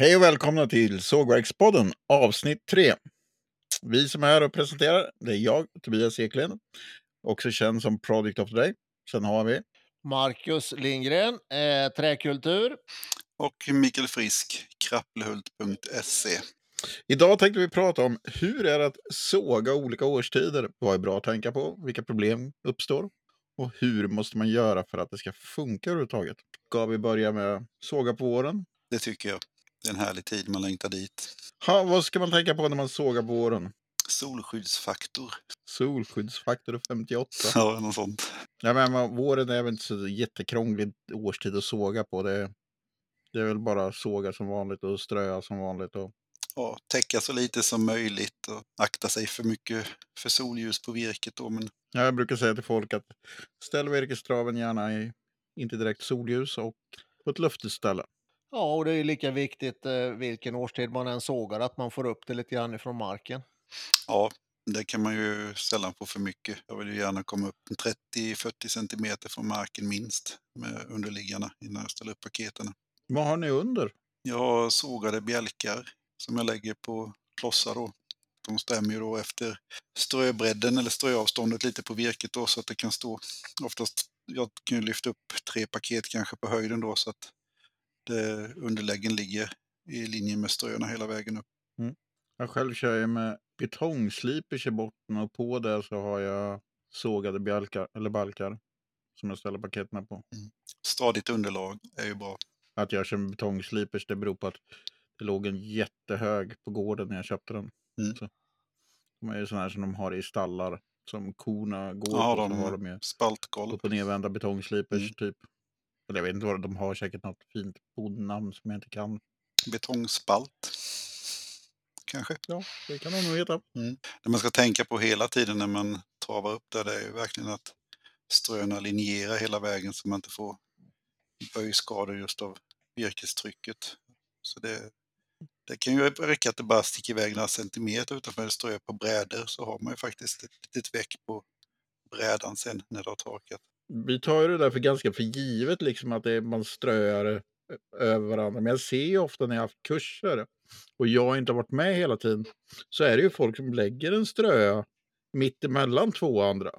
Hej och välkomna till Sågverkspodden, avsnitt 3. Vi som är här och presenterar, det är jag, Tobias Eklén, också känd som Project of the Day. Sen har vi Marcus Lindgren, Träkultur. Och Mikael Frisk, krapplehult.se. Idag tänkte vi prata om hur är det att såga olika årstider. Vad är bra att tänka på, vilka problem uppstår och hur måste man göra för att det ska funka överhuvudtaget. Ska vi börja med såga på våren? Det tycker jag. Det är en härlig tid, man längtar dit. Vad ska man tänka på när man sågar på våren? Solskyddsfaktor. Solskyddsfaktor 58. Ja, något sånt. Ja, men våren är väl inte så jättekrånglig årstid att såga på. Det är väl bara såga som vanligt och ströa som vanligt. Och... ja, täcka så lite som möjligt och akta sig för mycket för solljus på virket. Då, men... ja, jag brukar säga till folk att ställ virkestraven gärna i inte direkt solljus och på ett luftigt ställe. Ja, och det är lika viktigt vilken årstid man än sågar att man får upp det lite grann ifrån marken. Ja, det kan man ju sällan få för mycket. Jag vill ju gärna komma upp 30-40 centimeter från marken minst med underliggarna innan jag ställer upp paketerna. Vad har ni under? Jag har sågade bjälkar som jag lägger på klossar då. De stämmer ju då efter ströbredden eller ströavståndet lite på virket då så att det kan stå. Oftast jag kan ju lyfta upp 3 paket kanske på höjden då så att underläggen ligger i linje med ströna hela vägen upp. Mm. Jag själv kör ju med betongslipers i botten och på där så har jag sågade bjälkar eller balkar som jag ställer paketerna på. Mm. Stadigt underlag är ju bra. Att jag kör med betongslipers det beror på att det låg en jättehög på gården när jag köpte den. Mm. Så, de är ju sådana här som de har i stallar som korna går på. De har de ju spaltgolv. Upp- och nedvända betongslipers typ. Jag vet inte vad de har, säkert något fint bodnamn som jag inte kan. Betongspalt, kanske. Ja, det kan de nog heta. Mm. Det man ska tänka på hela tiden när man travar upp där det är ju verkligen att ströna linjera hela vägen så man inte får böjskador just av virkestrycket. Så det kan ju räcka att det bara sticker iväg några centimeter utanför strö på brädor så har man ju faktiskt ett litet väck på brädan sen när det har torkat. Vi tar ju det där för ganska för givet liksom att man ströar över varandra. Men jag ser ju ofta när jag har haft kurser och jag inte har varit med hela tiden så är det ju folk som lägger en ströa mitt emellan två andra.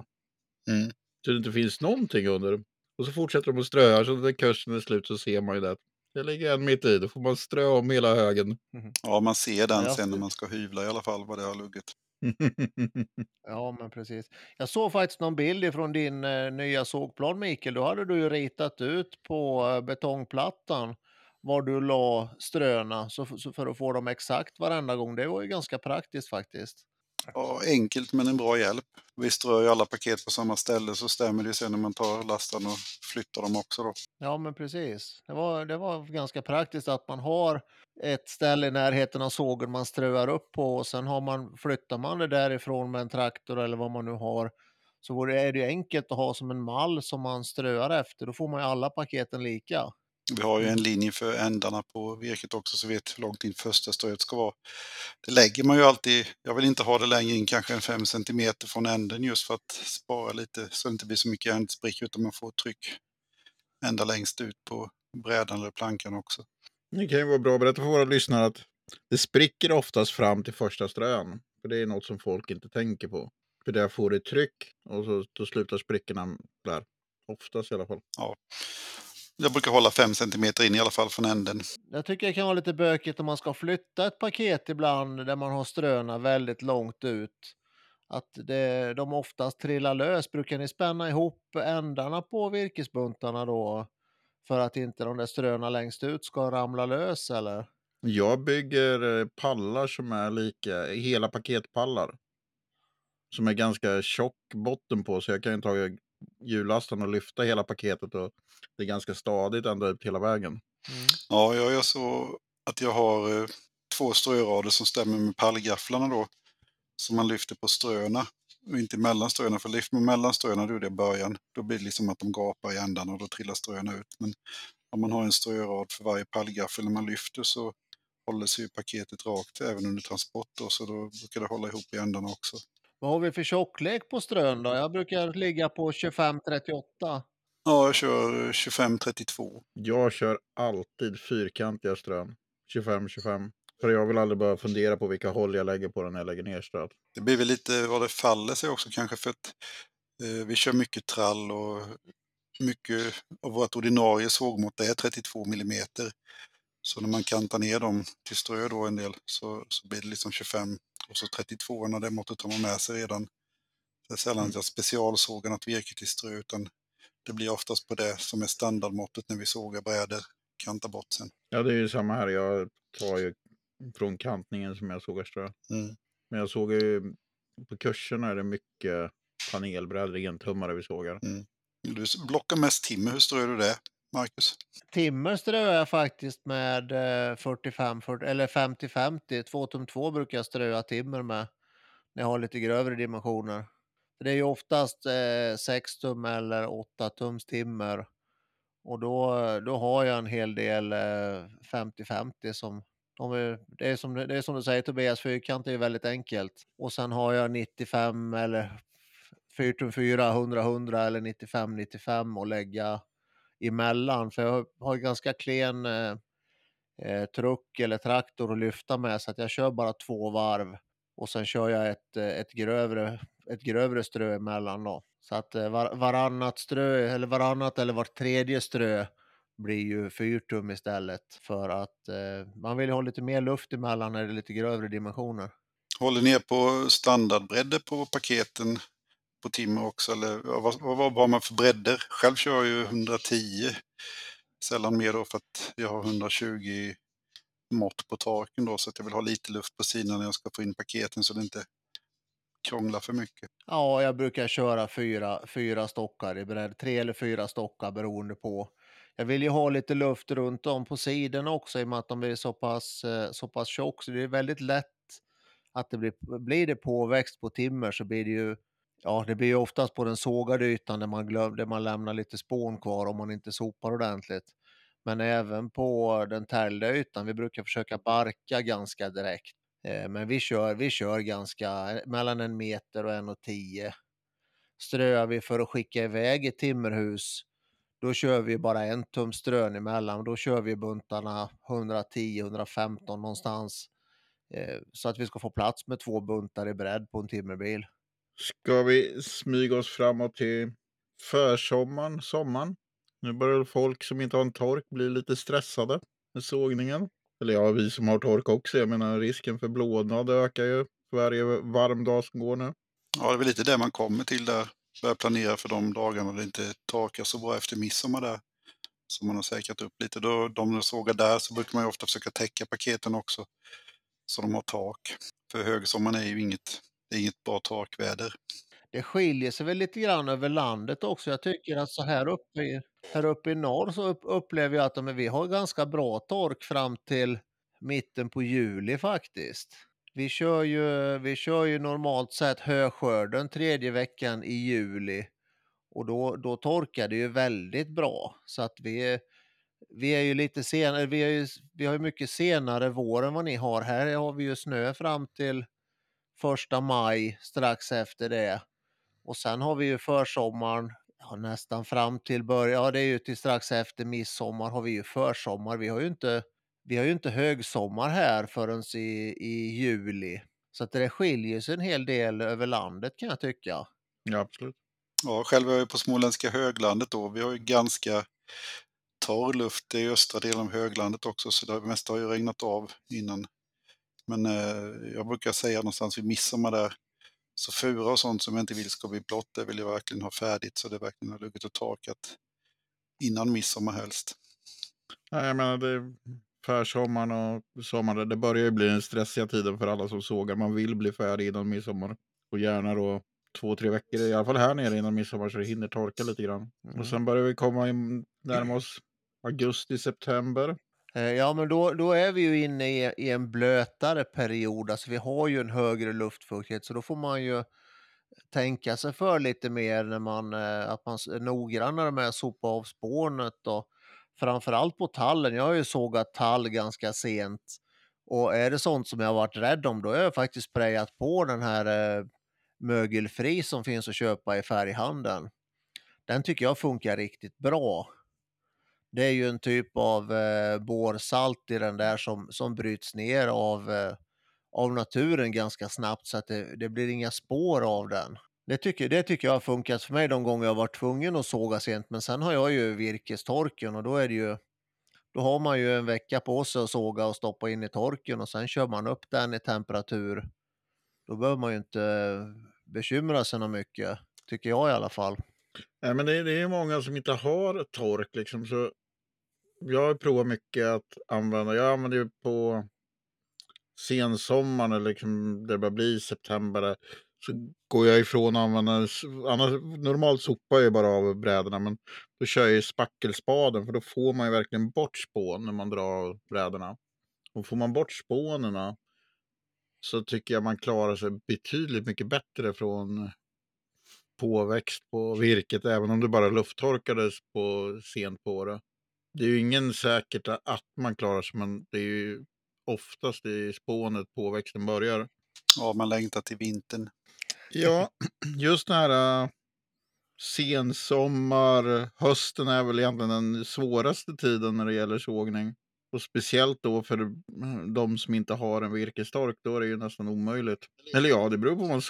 Mm. Så det inte finns någonting under. Och så fortsätter de att ströa så när kursen är slut så ser man ju det. Det ligger en mitt i, då får man strö om hela högen. Mm. Ja, man ser den sen när man ska hyvla i alla fall vad det har lugget. Ja, men precis. Jag såg faktiskt någon bild från din nya sågplan, Mikael. Då hade du ju ritat ut på betongplattan var du la ströna så för att få dem exakt varenda gång. Det var ju ganska praktiskt faktiskt. Ja, enkelt men en bra hjälp. Vi strör ju alla paket på samma ställe så stämmer det sen när man tar lastan och flyttar dem också då. Ja, men precis. Det var ganska praktiskt att man har ett ställe i närheten av sågen man ströar upp på och sen flyttar man det därifrån med en traktor eller vad man nu har. Så är det ju enkelt att ha som en mall som man ströar efter. Då får man ju alla paketen lika. Vi har ju en linje för ändarna på virket också så vet hur långt in första ströet ska vara. Det lägger man ju alltid, jag vill inte ha det längre in kanske än 5 cm från änden just för att spara lite så det inte blir så mycket ändsprick utan man får tryck ända längst ut på brädan eller plankan också. Det kan ju vara bra att berätta för våra lyssnare att det spricker oftast fram till första strön. För det är något som folk inte tänker på. För där får det tryck och då slutar sprickorna där. Oftast i alla fall. Ja. Jag brukar hålla 5 centimeter in i alla fall från änden. Jag tycker det kan vara lite bökigt om man ska flytta ett paket ibland där man har ströna väldigt långt ut. Att de oftast trillar lös. Brukar ni spänna ihop ändarna på virkesbuntarna då? För att inte de där ströna längst ut ska ramla lös eller? Jag bygger pallar som är lika, hela paketpallar. Som är ganska tjock botten på så jag kan ju ta hjullastaren och lyfta hela paketet och det är ganska stadigt ända upp hela vägen. Mm. Ja, jag gör så att jag har 2 strörader som stämmer med pallgafflarna då som man lyfter på ströna och inte mellan ströna för lyft med mellan ströna då det är början. Då blir det liksom att de gapar i ändan och då trillar ströna ut men om man har en strörad för varje pallgaffel när man lyfter så håller sig paketet rakt även under transport då, så då brukar det hålla ihop i ändarna också. Vad har vi för tjocklek på strön då? Jag brukar ligga på 25-38. Ja, jag kör 25-32. Jag kör alltid fyrkantiga strön. 25. För jag vill aldrig bara fundera på vilka håll jag lägger på den när jag lägger ner stöd. Det blir väl lite vad det faller sig också kanske, för att vi kör mycket trall och mycket av vårt ordinarie sågmått är 32 mm. Så när man kantar ner dem till strö då en del så blir det liksom 25 och så 32 när det måttet tar man med sig redan. Det är sällan att jag specialsågar något virke till strö, utan det blir oftast på det som är standardmåttet när vi sågar brädor, kantar bort sen. Ja, det är ju samma här. Jag tar ju från kantningen som jag sågar strö. Men jag såg ju på kurserna är det mycket panelbrädor, entummare vi sågar. Du blockar mest timmer. Hur strör du det, Marcus? Timmer strör jag faktiskt med 50-50. 2x2 brukar jag ströa timmer med när jag har lite grövre dimensioner. Det är ju oftast 6 tum eller 8 tums timmer. Och då har jag en hel del 50-50 som... Det är som du säger, Tobias, fyrkant är ju väldigt enkelt. Och sen har jag 95 eller 4x4, 100-100 eller 95-95 att lägga emellan. För jag har ganska klen truck eller traktor att lyfta med, så att jag kör bara 2 varv. Och sen kör jag ett grövre strö emellan då. Så att varannat eller vart tredje strö blir ju 4 tum istället, för att man vill ha lite mer luft emellan när det är lite grövre dimensioner. Håller ni på standardbredder på paketen på timmer också? Eller vad har man för bredder? Själv kör jag ju 110, sällan mer då, för att jag har 120 mått på taken då, så att jag vill ha lite luft på sidan när jag ska få in paketen så det inte krånglar för mycket. Ja, jag brukar köra fyra stockar i bredd, 3 eller 4 stockar beroende på. Jag vill ju ha lite luft runt om på sidan också, i och med att de är så pass tjock, så det är väldigt lätt att det blir det påväxt på timmer, så blir det ju, ja, det blir ju oftast på den sågade ytan där man lämnar lite spån kvar om man inte sopar ordentligt. Men även på den täljda ytan, vi brukar försöka barka ganska direkt. Men vi kör ganska mellan 1 meter och 1,10. Ströar vi för att skicka iväg ett timmerhus, då kör vi bara 1 tum strön emellan. Då kör vi buntarna 110-115 någonstans. Så att vi ska få plats med 2 buntar i bredd på en timmerbil. Ska vi smyga oss framåt till försommaren, sommaren? Nu börjar folk som inte har en tork bli lite stressade med sågningen. Eller ja, vi som har tork också. Jag menar, risken för blådnad ökar ju för varje varm dag som går nu. Ja, det är väl lite det man kommer till där. Börja planera för de dagarna det inte torkar så bra efter midsommar där. Så man har säkrat upp lite. Då, de sågar där, så brukar man ju ofta försöka täcka paketen också, så de har tak. För högsommaren är ju inget bra takväder. Det skiljer sig väl lite grann över landet också. Jag tycker att så här uppe i norr så upplever jag att vi har ganska bra tork fram till mitten på juli faktiskt. Vi kör ju normalt sett höskörden 3:e veckan i juli, och då torkar det ju väldigt bra. Så att vi är ju lite senare, vi har ju mycket senare våren vad ni har. Här har vi ju snö fram till 1 maj, strax efter det. Och sen har vi ju försommaren, ja, nästan fram till början. Ja, det är ju till strax efter midsommar har vi ju försommar. Vi har ju inte högsommar här förrän i juli. Så att det skiljer sig en hel del över landet, kan jag tycka. Ja, absolut. Ja, själv är jag ju på småländska höglandet då. Vi har ju ganska torr luft i östra delen av höglandet också, så det mesta har ju regnat av innan. Men jag brukar säga någonstans vid midsommar där, så fura och sånt som jag inte vill ska bli blått, det vill jag verkligen ha färdigt, så det verkligen har luggit och takat innan midsommar helst. Nej, jag menar, det försommaren och sommaren, det börjar ju bli den stressiga tiden för alla som sågar. Man vill bli färdig innan midsommar, och gärna då 2-3 veckor, i alla fall här nere innan midsommar, så det hinner torka lite grann. Och sen börjar vi komma närmare oss augusti, september. Ja, men då är vi ju inne i en blötare period, alltså vi har ju en högre luftfuktighet, så då får man ju tänka sig för lite mer att man är noggrannare med att sopa av spånet, och framförallt på tallen. Jag har ju sågat tall ganska sent, och är det sånt som jag har varit rädd om, då har jag faktiskt sprayat på den här mögelfri som finns att köpa i färghandeln. Den tycker jag funkar riktigt bra. Det är ju en typ av borrsalt i den där som bryts ner av naturen ganska snabbt, så att det blir inga spår av den. Det tycker jag har funkat för mig de gånger jag var tvungen att såga sent, men sen har jag ju virkestorken och då har man ju en vecka på sig att såga och stoppa in i torken och sen kör man upp den i temperatur. Då behöver man ju inte bekymra sig så mycket, tycker jag i alla fall. Nej, men det är många som inte har tork liksom, så jag provar mycket att använda. Jag använder ju på sensommaren eller liksom, det bara blir september, så går jag ifrån och använder, annars normalt sopar jag bara av bräderna, men då kör jag ju spackelspaden, för då får man ju verkligen bort spån när man drar bräderna. Och får man bort spånerna så tycker jag man klarar sig betydligt mycket bättre från påväxt på virket, även om det bara lufttorkades på sent på det. Det är ju ingen säkert att man klarar sig, men det är ju oftast i spånet påväxten börjar. Ja, man längtar till vintern. Ja, just den här sensommar, hösten är väl egentligen den svåraste tiden när det gäller sågning. Och speciellt då för de som inte har en virkestork, då är det ju nästan omöjligt. Eller ja, det beror på om man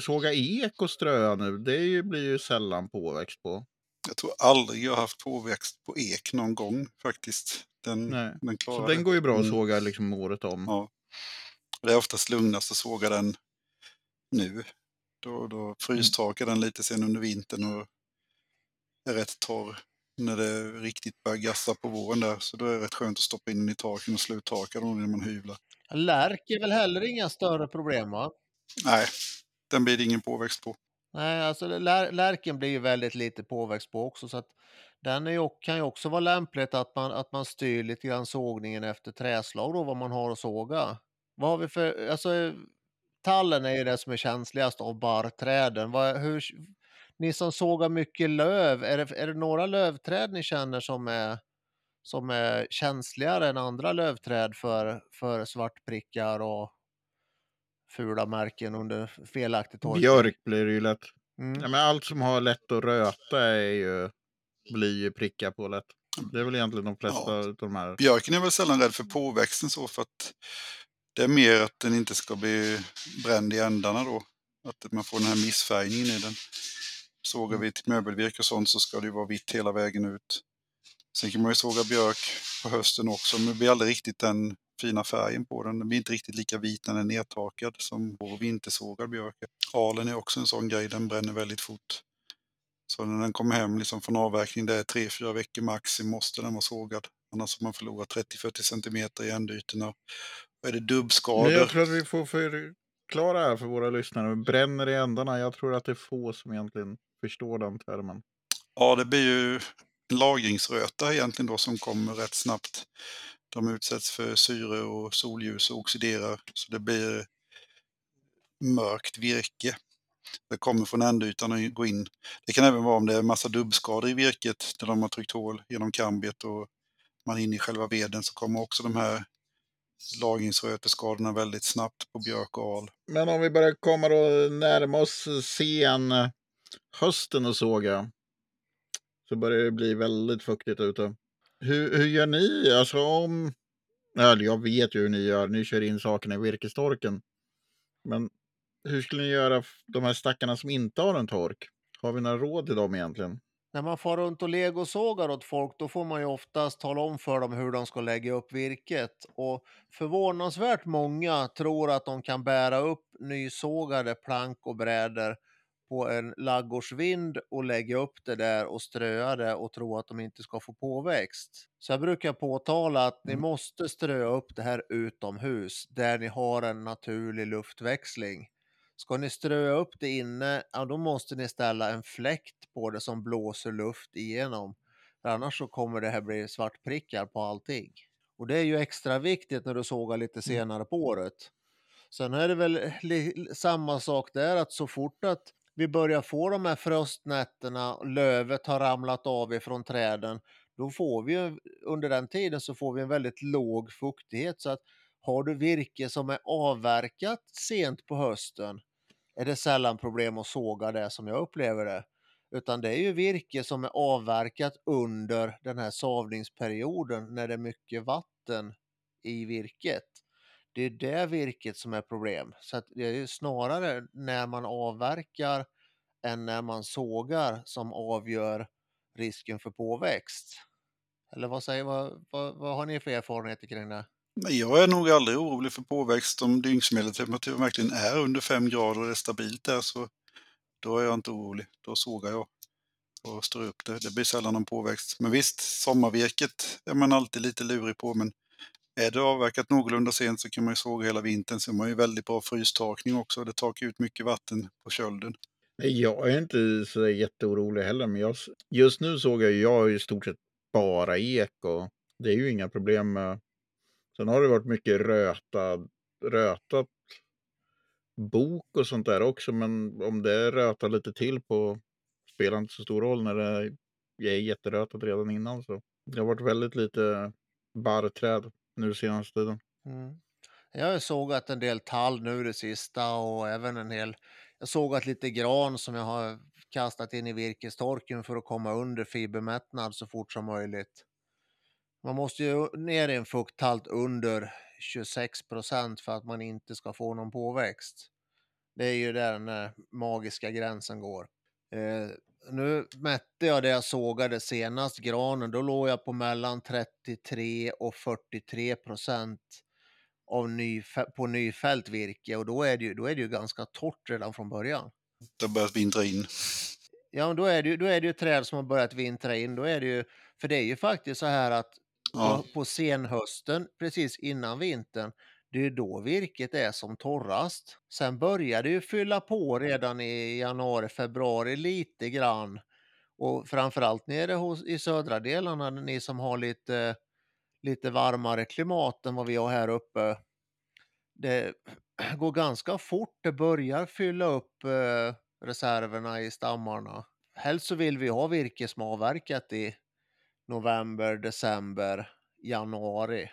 sågar ek och strö nu. Blir ju sällan påväxt på. Jag tror aldrig jag har haft påväxt på ek någon gång faktiskt. Den klarar så det. Den går ju bra att såga liksom året om. Ja. Det är oftast lugnast att såga den nu. Då frystorkar den lite sen under vintern och är rätt torr. När det riktigt börjar gassa på våren där, så då är det rätt skönt att stoppa in i taken och sluttarka dem när man hyvlar. Lärk är väl heller inga större problem, va? Nej, den blir det ingen påväxt på. Nej, alltså lärken blir ju väldigt lite påväxt på också, så att den kan ju också vara lämpligt att man styr lite grann sågningen efter träslag då, vad man har att såga. Vad har vi för, alltså tallen är ju det som är känsligast av barrträden. Ni som sågar mycket löv, är det några lövträd ni känner som är känsligare än andra lövträd för svartprickar och fula märken under felaktigt tork? Björk blir det ju lätt. Mm. Ja, men allt som har lätt att röta blir ju prickar på lätt. Det är väl egentligen de flesta av de här. Björken är väl sällan rädd för påväxten så, för att det är mer att den inte ska bli bränd i ändarna då. Att man får den här missfärgningen i den. Sågar vi till möbelvirke och sånt så ska det ju vara vitt hela vägen ut. Sen kan man ju såga björk på hösten också, men det blir aldrig riktigt den fina färgen på den. Den blir inte riktigt lika vit när den är nedtakad som vår vintersågad björk. Alen är också en sån grej, den bränner väldigt fort. Så när den kommer hem liksom från avverkning, det är 3-4 veckor max, måste den vara sågad. Annars har man förlorat 30-40 cm i ändytorna. Och är det dubbskador? Nej, jag tror att vi får förklara här för våra lyssnare. Bränner i ändarna, jag tror att det är få som egentligen förstår den termen. Ja, det blir ju lagringsröta egentligen då, som kommer rätt snabbt. De utsätts för syre och solljus och oxiderar, så det blir mörkt virke. Det kommer från ändytan och går in. Det kan även vara om det är en massa dubbskador i virket där de har tryckt hål genom kambiet och man in i själva veden, så kommer också de här lagringsröteskadorna väldigt snabbt på björk och al. Men om vi börjar komma då närma oss sen hösten och såga, så börjar det bli väldigt fuktigt ute. Hur gör ni? Alltså jag vet ju hur ni gör. Ni kör in sakerna i virkestorken. Men hur skulle ni göra de här stackarna som inte har en tork? Har vi några råd till dem egentligen? När man far runt och legosågar åt folk, då får man ju oftast tala om för dem hur de ska lägga upp virket. Och förvånansvärt många tror att de kan bära upp nysågade plank och brädor på en laggårdsvind och lägga upp det där och ströa det och tro att de inte ska få påväxt. Så jag brukar påtala att ni måste ströa upp det här utomhus där ni har en naturlig luftväxling. Ska ni ströa upp det inne, ja, då måste ni ställa en fläkt på det som blåser luft igenom. För annars så kommer det här bli svartprickar på allting. Och det är ju extra viktigt när du sågar lite senare på året. Sen är det väl samma sak där, att så fort att vi börjar få de här frostnätterna, lövet har ramlat av ifrån träden, då får vi under den tiden så får vi en väldigt låg fuktighet, så att har du virke som är avverkat sent på hösten är det sällan problem att såga det, som jag upplever det. utan det är ju virke som är avverkat under den här savningsperioden när det är mycket vatten i virket. Det är det virket som är problem. Så att det är ju snarare när man avverkar än när man sågar som avgör risken för påväxt. Eller vad har ni för erfarenheter kring det? Jag är nog aldrig orolig för påväxt om dygnsmedeltemperaturen verkligen är under 5 grader och det är stabilt där, så då är jag inte orolig. Då sågar jag och står upp det. Det blir sällan någon påväxt. Men visst, sommarvirket är man alltid lite lurig på, men är det avverkat någorlunda sent så kan man ju såga hela vintern, så man har ju väldigt bra frystakning också. Det tar ut mycket vatten på kölden. Jag är inte så jätteorolig heller, men just nu sågar jag i stort sett bara ek och det är ju inga problem med. Sen har det varit mycket rötat bok och sånt där också, men om det rötar lite till på spelar inte så stor roll när det är jätterötat redan innan. Så det har varit väldigt lite barrträd nu senaste tiden. Mm. Jag har sågat en del tall nu det sista och även jag såg att lite gran som jag har kastat in i virkestorken för att komma under fibermättnad så fort som möjligt. Man måste ju ner i en fukthalt under 26% för att man inte ska få någon påväxt. Det är ju där den magiska gränsen går. Nu mätte jag det jag sågade senast, granen. Då låg jag på mellan 33 och 43% på nyfällt virke, och då är det ju ganska torrt redan från början. Det har börjat vintra in. Ja, men då är det ju träd som har börjat vintra in. Då är det ju, för det är ju faktiskt så här att på senhösten, precis innan vintern, det är ju då virket är som torrast. Sen börjar det ju fylla på redan i januari, februari lite grann. Och framförallt nere i södra delarna, ni som har lite varmare klimat än vad vi har här uppe. Det går ganska fort. Det börjar fylla upp reserverna i stammarna. Helst så vill vi ha virke som avverkat i november, december, januari.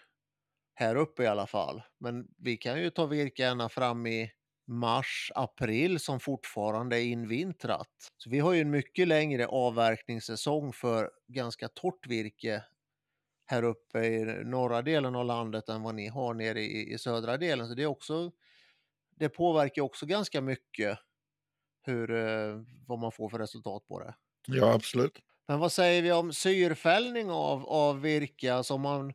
Här uppe i alla fall. Men vi kan ju ta virke ända fram i mars, april som fortfarande är invintrat. Så vi har ju en mycket längre avverkningssäsong för ganska torrt virke här uppe i norra delen av landet än vad ni har nere i södra delen. Så det påverkar också ganska mycket vad man får för resultat på det. Ja, absolut. Men vad säger vi om syrfällning av virke? Alltså man...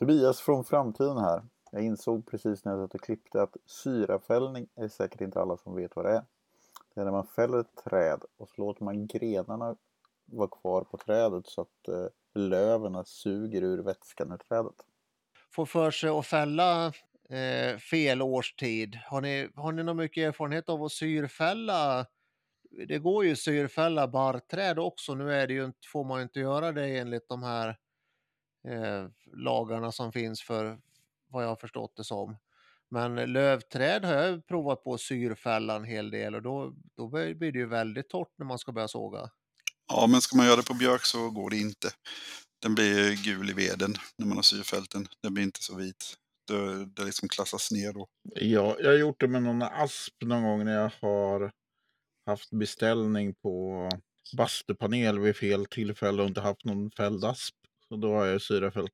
Tobias från framtiden här. Jag insåg precis när jag satt och klippte att syrafällning är säkert inte alla som vet vad det är. Det är när man fäller ett träd och så låter man grenarna vara kvar på trädet så att löven suger ur vätskan ur trädet. Får för sig att fälla fel årstid. Har ni någon mycket erfarenhet av att syrfälla? Det går ju syrfälla barrträd också. Nu är det ju inte, får man ju inte göra det enligt de här lagarna som finns för vad jag har förstått det som. Men lövträd har jag provat på att syrfälla en hel del och då blir det ju väldigt torrt när man ska börja såga. Ja, men ska man göra det på björk så går det inte. Den blir gul i veden när man har syrfällt den. Den blir inte så vit. Det liksom klassas ner då. Ja, jag har gjort det med någon asp någon gång när jag har haft beställning på bastupanel vid fel tillfälle och inte haft någon fälld asp. Så då har jag syrafällt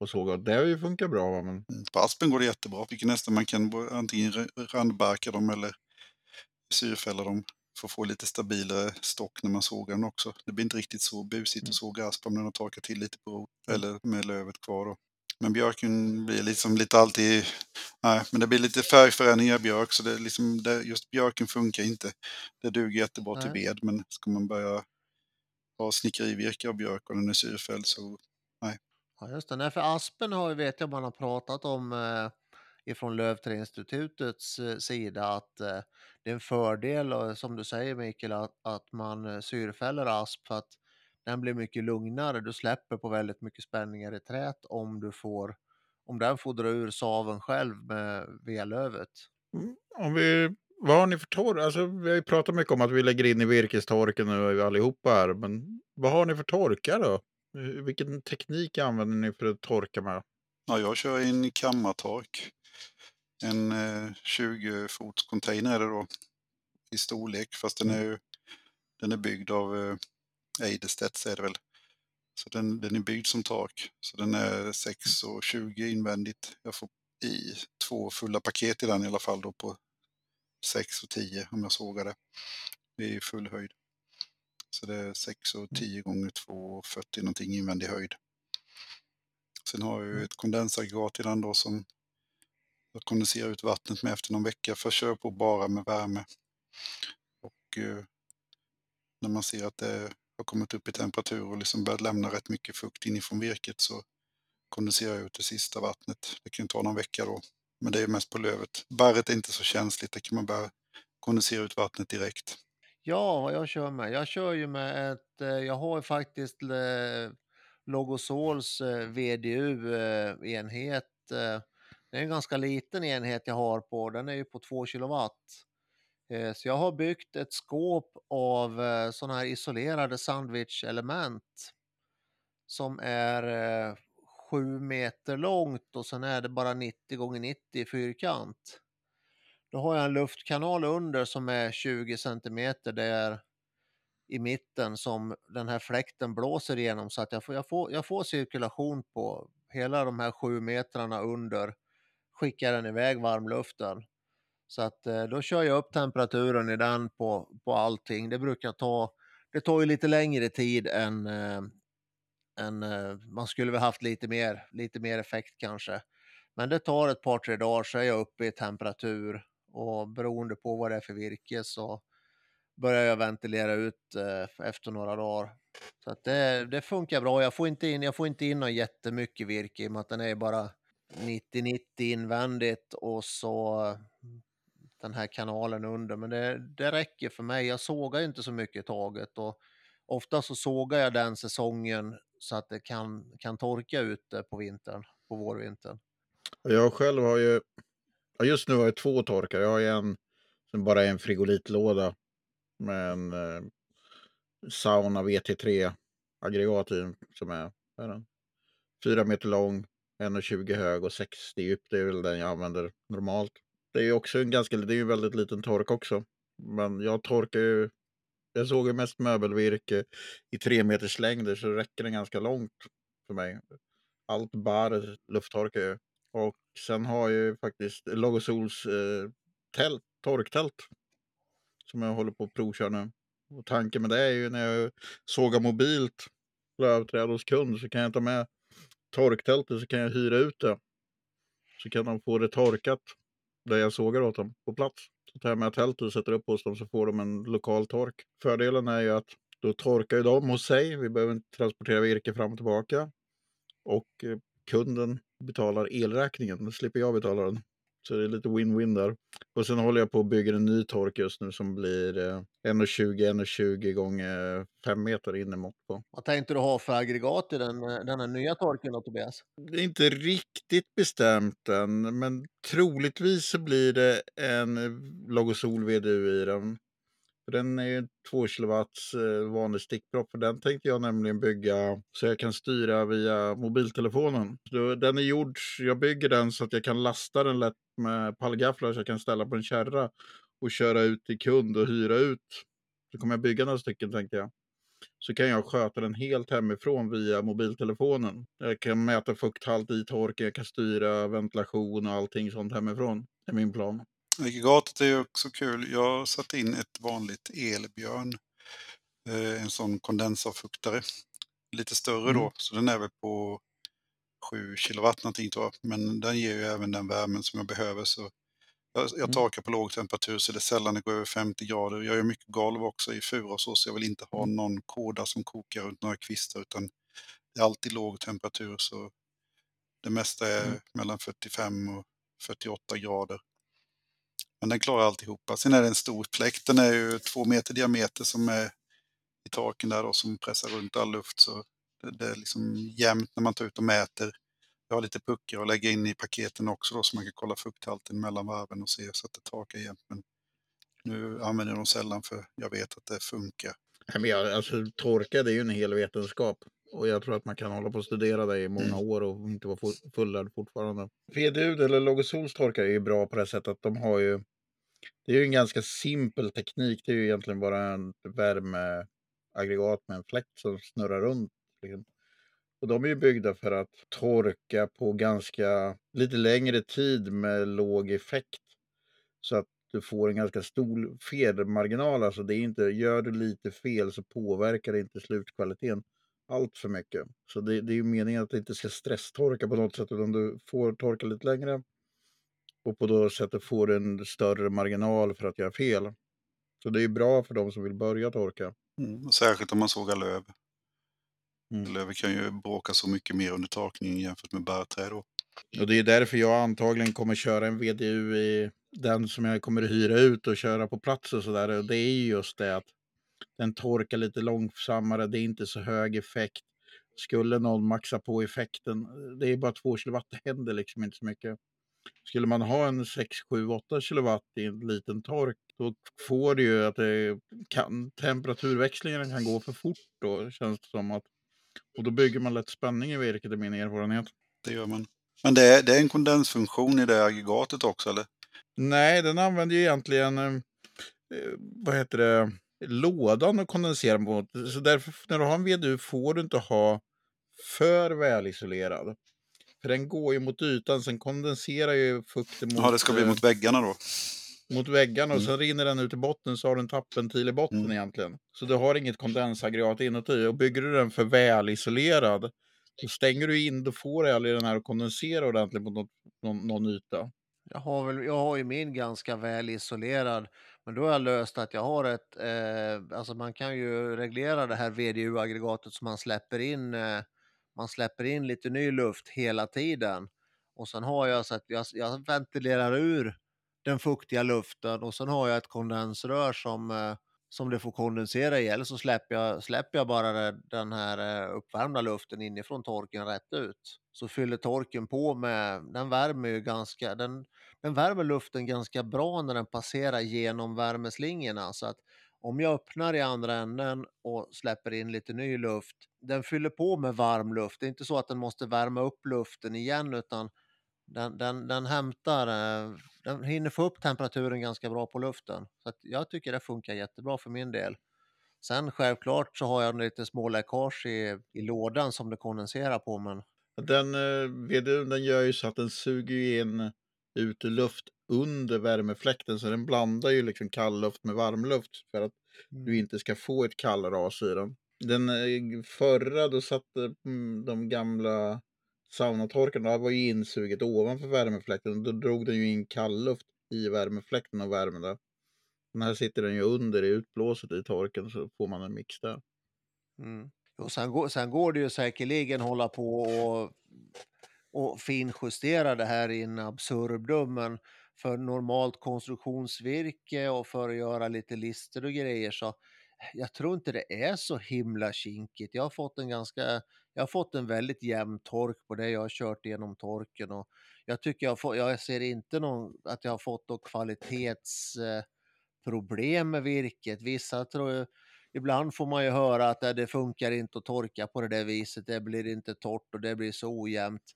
och sågat. Det har ju funkat bra. Men... På aspen går det jättebra. Vilket nästan man kan antingen randbarka dem eller syrfälla dem. För att få lite stabilare stock när man sågar den också. Det blir inte riktigt så busigt att såga asp om den har torkat till lite på eller med lövet kvar då. Men björken blir liksom lite alltid... Nej, men det blir lite färgförändringar i björk så det är liksom, just björken funkar inte. Det duger jättebra till ved, men ska man börja ha snickerivirke av björk och den är syrfälld så nej. Ja just det, för aspen vet jag man har pratat om... ifrån Lövträdsinstitutets sida att det är en fördel, som du säger Mikael, att man syrfäller asp för att den blir mycket lugnare. Du släpper på väldigt mycket spänningar i trät om den får dra ur saven själv via lövet. Vad har ni för torr? Alltså, vi har ju pratat mycket om att vi lägger in i virkestorken nu allihopa här, men vad har ni för torkar då? Vilken teknik använder ni för att torka med? Ja, jag kör in kammartork. En 20-fots container är det då i storlek, fast den är ju Den är byggd av Eiderstedt, så är det väl. Så den är byggd som tak. Så den är 6,20 invändigt. Jag får i 2 fulla paket i den i alla fall då, på 6,10 om jag sågar det. Det är full höjd. Så det är 6,10 gånger 2,40 någonting invändig höjd. Sen har jag ju ett kondensaggregat i den då som jag kondenserar ut vattnet med efter någon vecka. För jag kör på bara med värme. Och när man ser att det har kommit upp i temperatur och liksom börjat lämna rätt mycket fukt inifrån virket, så kondenserar jag ut det sista vattnet. Det kan ta någon vecka då. Men det är mest på lövet. Barret är inte så känsligt. Där kan man bara kondensera ut vattnet direkt. Ja, jag kör med. Jag kör ju med ett... Jag har ju faktiskt Logosols VDU-enhet. Det är en ganska liten enhet jag har på. Den är ju på 2 kilowatt. Så jag har byggt ett skåp av sådana här isolerade sandwich-element. Som är 7 meter långt och sen är det bara 90x90 i fyrkant. Då har jag en luftkanal under som är 20 cm där i mitten som den här fläkten blåser igenom, så att jag får cirkulation på hela de här 7 metrarna under. Skickar den iväg varmluften. Så att då kör jag upp temperaturen i den på allting. Det brukar ta, det tar ju lite längre tid än man skulle väl haft lite mer effekt kanske. Men det tar ett par 3 dagar så är jag uppe i temperatur, och beroende på vad det är för virke så börjar jag ventilera ut efter några dagar. Så att det funkar bra. Jag får inte in någon jättemycket virke i och med att den är bara 90-90 invändigt och så den här kanalen under. Men det räcker för mig. Jag sågar inte så mycket i taget, och ofta så sågar jag den säsongen så att det kan torka ute på vintern, på vårvintern. Jag själv har ju, just nu har jag 2 torkar. Jag har en som bara är en frigolitlåda med en sauna VT3-aggregat i, som är den 4 meter lång, 1,20 hög och 60 djup. Det är väl den jag använder normalt. Det är ju också det är ju en väldigt liten tork också. Men jag torkar ju, jag såg ju mest möbelvirke i 3 meters längder, så räcker den ganska långt för mig. Allt bara lufttorkar ju. Och sen har jag ju faktiskt Logosols torktält som jag håller på att provköra nu. Och tanken med det är ju, när jag sågar mobilt lövträd hos kund, så kan jag ta med torktältet, så kan jag hyra ut det. Så kan de få det torkat där jag sågar åt dem på plats. Så tar jag med tältet och sätter upp hos dem, så får de en lokal tork. Fördelen är ju att då torkar ju de hos sig. Vi behöver inte transportera virke fram och tillbaka. Och kunden betalar elräkningen, då slipper jag betala den. Så det är lite win-win där. Och sen håller jag på att bygga en ny tork just nu som blir 1,20 gånger 5 meter inemåt på. Vad tänkte du ha för aggregat i den här nya torken då, Tobias? Det är inte riktigt bestämt än, men troligtvis så blir det en Logosol VDU i den. Den är ju 2 kW vanlig stickpropp, för den tänkte jag nämligen bygga så jag kan styra via mobiltelefonen. Den är gjord, jag bygger den så att jag kan lasta den lätt med pallgafflar, så jag kan ställa på en kärra och köra ut till kund och hyra ut. Så kommer jag bygga några stycken, tänkte jag. Så kan jag sköta den helt hemifrån via mobiltelefonen. Jag kan mäta fukthalt i torken, jag kan styra ventilation och allting sånt hemifrån. Det är min plan. Aggregatet är ju också kul. Jag satte in ett vanligt elbjörn, en sån kondensavfuktare, lite större då, så den är väl på 7 kilowatt någonting tror jag. Men den ger ju även den värmen som jag behöver, så jag torkar på låg temperatur, så det är sällan det går över 50 grader. Jag gör mycket golv också i fura och så jag vill inte ha någon kåda som kokar runt några kvistar, utan det är alltid låg temperatur, så det mesta är mellan 45 och 48 grader. Men den klarar alltihopa. Sen är det en stor fläkt. Den är ju 2 meter diameter som är i taken där och som pressar runt all luft. Så det är liksom jämnt när man tar ut och mäter. Jag har lite puckar och lägger in i paketen också då, så man kan kolla fukthalten mellan varven och se så att det takar jämnt. Men nu använder jag dem sällan, för jag vet att det funkar. Torka, det är ju en hel vetenskap. Och jag tror att man kan hålla på och studera det i många år och inte vara fullärd fortfarande. VDU eller Logosols torkar är ju bra på det sättet att de har ju Det är ju en ganska simpel teknik. Det är ju egentligen bara en värmeaggregat med en fläkt som snurrar runt. Liksom. Och de är ju byggda för att torka på ganska lite längre tid med låg effekt. Så att du får en ganska stor felmarginal. Alltså det är inte, gör du lite fel så påverkar det inte slutkvaliteten allt för mycket. Så det är ju meningen att det inte ska stresstorka på något sätt, utan du får torka lite längre. Och på det sättet får du en större marginal för att göra fel. Så det är ju bra för de som vill börja torka. Mm, och särskilt om man sågar löv. Mm. Löv kan ju bråka så mycket mer under torkningen jämfört med barrträd. Och det är därför jag antagligen kommer köra en VDU i den som jag kommer hyra ut och köra på plats och sådär. Och det är ju just det att den torkar lite långsammare. Det är inte så hög effekt. Skulle någon maxa på effekten. Det är bara 2 kilowatt, det händer liksom inte så mycket. Skulle man ha en 6, 7, 8 kilowatt i en liten tork, då får det ju att det kan, temperaturväxlingen kan gå för fort då, känns det som att. Och då bygger man lätt spänning i virket, i min erfarenhet. Det gör man. Men det är en kondensfunktion i det aggregatet också, eller? Nej, den använder ju egentligen, lådan och kondenserar mot. Så därför, när du har en VDU får du inte ha för välisolerad. För den går ju mot ytan, sen kondenserar ju fukten mot... Ja, det ska bli mot väggarna då. Mot väggarna, och sen rinner den ut i botten, så har den tappentil i botten egentligen. Så du har inget kondensaggregat inuti, och bygger du den för välisolerad så stänger du in, då får du aldrig den här att kondensera ordentligt mot någon yta. Jag har ju min ganska välisolerad, men då har jag löst att jag har ett... alltså man kan ju reglera det här VDU-aggregatet så man släpper in... Man släpper in lite ny luft hela tiden. Och sen har jag så att jag ventilerar ur den fuktiga luften. Och sen har jag ett kondensrör som det får kondensera i. Eller så släpper jag bara den här uppvärmda luften inifrån torken rätt ut. Så fyller torken på med... Den värmer ju ganska... Den värmer luften ganska bra när den passerar genom värmeslingorna. Så att om jag öppnar i andra änden och släpper in lite ny luft, den fyller på med varm luft. Det är inte så att den måste värma upp luften igen, utan den hinner få upp temperaturen ganska bra på luften. Så att jag tycker det funkar jättebra för min del. Sen självklart så har jag lite små läckage i lådan som det kondenserar på. Men... Den gör ju så att den suger in ut luft under värmefläkten, så den blandar ju liksom kall luft med varm luft för att du inte ska få ett kallras i den. Den förra, då satte de gamla saunatorkarna, var ju insuget ovanför värmefläkten, då drog den ju in kall luft i värmefläkten och värmde. Den här sitter den ju under i utblåset i torken, så får man en mix där. Mm. Och sen går det ju säkerligen hålla på och finjustera det här in absurdum, men för normalt konstruktionsvirke och för att göra lite lister och grejer, så jag tror inte det är så himla kinkigt. Jag har fått en väldigt jämn tork på det jag har kört genom torken, och jag tycker jag ser inte någon att jag har fått något kvalitetsproblem med virket. Vissa tror jag, ibland får man ju höra att det funkar inte att torka på det där viset, det blir inte torrt och det blir så ojämnt.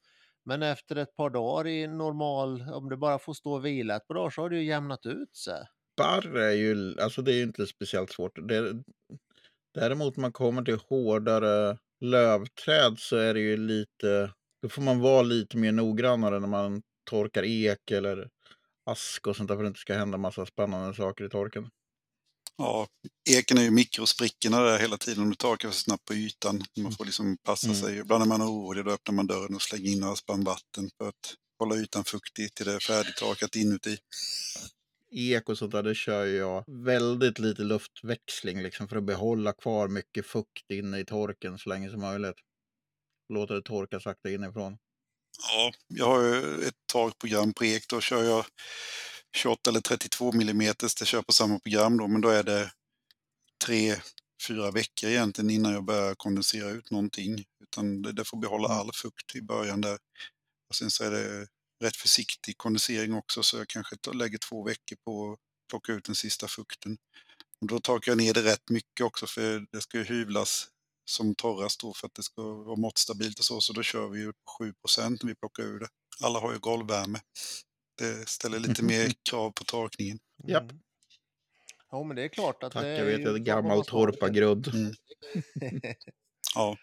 Men efter ett par dagar i normal, om du bara får stå och vila ett par dagar, så har det ju jämnat ut sig. Barr är ju, alltså det är ju inte speciellt svårt. Däremot man kommer till hårdare lövträd, så är det ju lite, då får man vara lite mer noggrannare när man torkar ek eller ask och sånt där, för att det inte ska hända massa spännande saker i torken. Ja, eken är ju mikrosprickorna där hela tiden om du torkar för snabbt på ytan. Man får liksom passa sig. Ibland när man är orolig, då öppnar man dörren och slänger in några spann vatten för att hålla ytan fuktig till det är färdigtorkat inuti. Ek och sånt där, det kör jag väldigt lite luftväxling liksom, för att behålla kvar mycket fukt inne i torken så länge som möjligt. Låter det torka sakta inifrån. Ja, jag har ju ett torkprogram på ek, då kör jag 28 eller 32 millimeters, det kör på samma program då, men då är det 3-4 veckor egentligen innan jag börjar kondensera ut någonting, utan det får behålla all fukt i början där. Och sen så är det rätt försiktig kondensering också, så jag kanske lägger 2 veckor på att plocka ut den sista fukten. Och då tar jag ner det rätt mycket också, för det ska ju hyvlas som torras då för att det ska vara måttstabilt och så då kör vi ju 7% när vi plockar ur det. Alla har ju golvvärme. Det ställer lite mer krav på torkningen. Japp. Mm. Ja, men det är klart att det är... Jag vet, ett gammalt torpagrudd. Mm. Ja.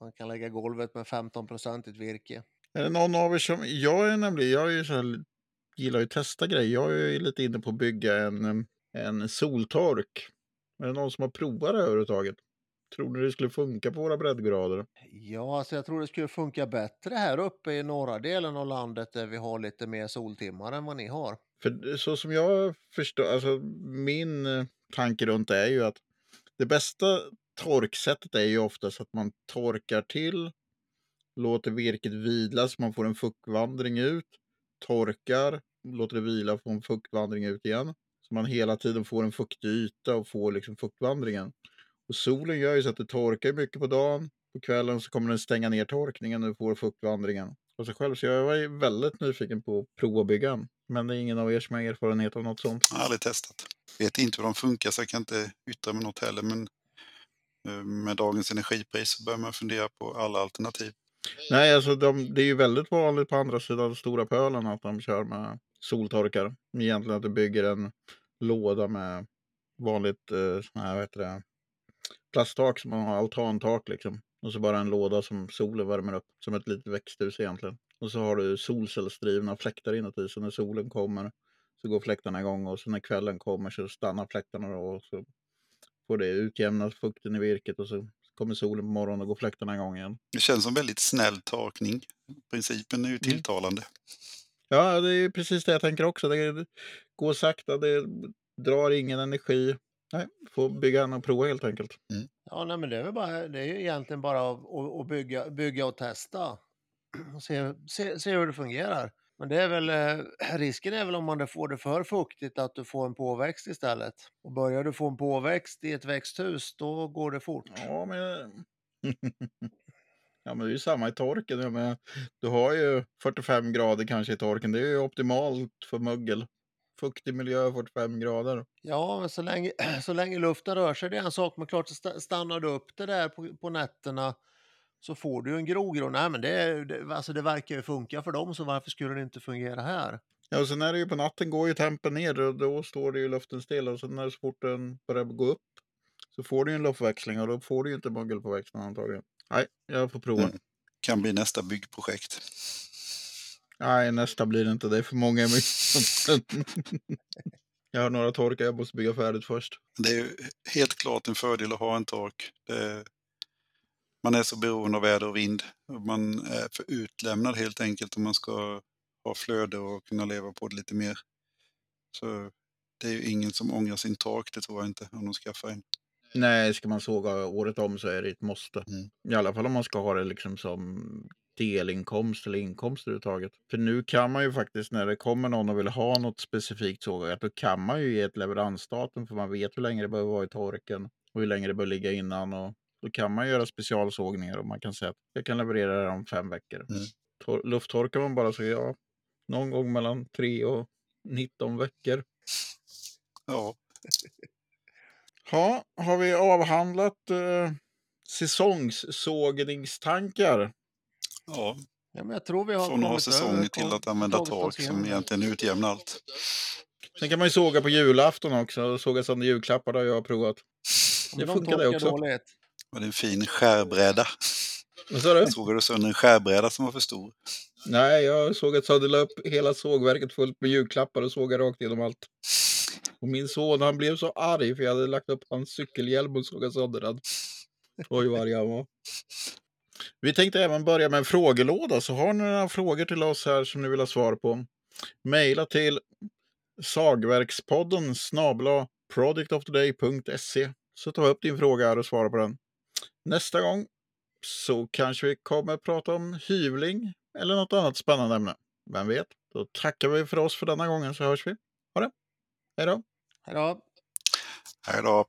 Man kan lägga golvet med 15% virke. Är det någon av er som... Jag gillar ju att testa grejer. Jag är lite inne på att bygga en soltork. Är det någon som har provat det överhuvudtaget? Tror du det skulle funka på våra breddgrader? Ja, alltså jag tror det skulle funka bättre här uppe i norra delen av landet där vi har lite mer soltimmar än vad ni har. För så som jag förstår, alltså min tanke runt det är ju att det bästa torksättet är ju oftast att man torkar till, låter virket vila så man får en fuktvandring ut, torkar, låter det vila och får en fuktvandring ut igen. Så man hela tiden får en fuktig yta och får liksom fuktvandringen. Och solen gör ju så att det torkar mycket på dagen. På kvällen så kommer den stänga ner torkningen och får fuktvandringen. Och så själv så jag är väldigt nyfiken på att prova bygga. Men det är ingen av er som har erfarenhet av något sånt. Jag har aldrig testat. Jag vet inte hur de funkar så jag kan inte yttra mig något heller. Men med dagens energipris så börjar man fundera på alla alternativ. Nej, alltså det är ju väldigt vanligt på andra sidan Stora Pölen att de kör med soltorkar. Egentligen att du bygger en låda med vanligt sån här, vad heter det? Plasttak som man har, altantak liksom. Och så bara en låda som solen värmer upp. Som ett litet växthus egentligen. Och så har du solcellsdrivna fläktar inuti. Så när solen kommer så går fläktarna igång. Och så när kvällen kommer så stannar fläktarna. Och så får det utjämnas fukten i virket. Och så kommer solen på morgonen och går fläktarna igång igen. Det känns som väldigt snäll torkning. Principen är ju tilltalande. Ja, det är precis det jag tänker också. Det går sakta. Det drar ingen energi. Nej, får bygga och prova helt enkelt. Mm. Ja, nej, men det är väl bara, det är ju egentligen bara att bygga och testa. Och se hur det fungerar. Men det är väl, risken är väl om man får det för fuktigt att du får en påväxt istället. Och börjar du få en påväxt i ett växthus, då går det fort. Ja, men... Ja, men det är ju samma i torken. Men du har ju 45 grader kanske i torken. Det är ju optimalt för mögel. Fuktig miljö, 45 grader. Ja, men så länge luften rör sig, det är en sak. Men klart, stannar du upp det där på nätterna så får du en grogrund. Nej, men det verkar ju funka för dem, så varför skulle det inte fungera här? Ja, och sen är det ju på natten går ju tempen ner och då står det ju luften stilla. Och sen när så fort den börjar gå upp så får du ju en luftväxling och då får du ju inte mögelpåväxten antagligen. Nej, jag får prova. Mm. Kan bli nästa byggprojekt. Nej, nästa blir det inte. Det är för många. Jag har några torkar. Jag måste bygga färdigt först. Det är ju helt klart en fördel att ha en tork. Man är så beroende av väder och vind. Man är för utlämnad helt enkelt om man ska ha flöde och kunna leva på det lite mer. Så det är ju ingen som ångrar sin tork. Det tror jag inte om de skaffar en. Nej, ska man såga året om så är det ett måste. Mm. I alla fall om man ska ha det liksom som... delinkomst eller inkomst överhuvudtaget. För nu kan man ju faktiskt, när det kommer någon och vill ha något specifikt sågat, då kan man ju ge ett leveransdatum, för man vet hur länge det behöver vara i torken och hur länge det bör ligga innan, och då kan man göra specialsågningar och man kan säga att jag kan leverera det om 5 veckor. Mm. Lufttorkar man bara så ja, någon gång mellan 3 och 19 veckor. Ja. Ja, har vi avhandlat säsongssågningstankar? Ja, ja, men jag tror vi har från några säsonger till att använda tork som egentligen utjämnar allt. Sen kan man ju såga på julafton också. Såga sönder julklappar, där jag har provat. Det funkar det också. Dåligt. Och det är en fin skärbräda. Vad sa du? Sågade du sönder en skärbräda som var för stor? Nej, jag såg att jag la upp hela sågverket fullt med julklappar och sågade rakt igenom allt. Och min son, han blev så arg för jag hade lagt upp hans cykelhjälm och sågade sönder den. Oj, vad arg han var. Vi tänkte även börja med en frågelåda, så har ni några frågor till oss här som ni vill ha svar på, mejla till sagverkspodden@projectoftheday.se, så ta upp din fråga här och svara på den. Nästa gång så kanske vi kommer att prata om hyvling eller något annat spännande ämne. Vem vet? Då tackar vi för oss för denna gången, så hörs vi. Ha det! Hej då! Hej då! Hej då!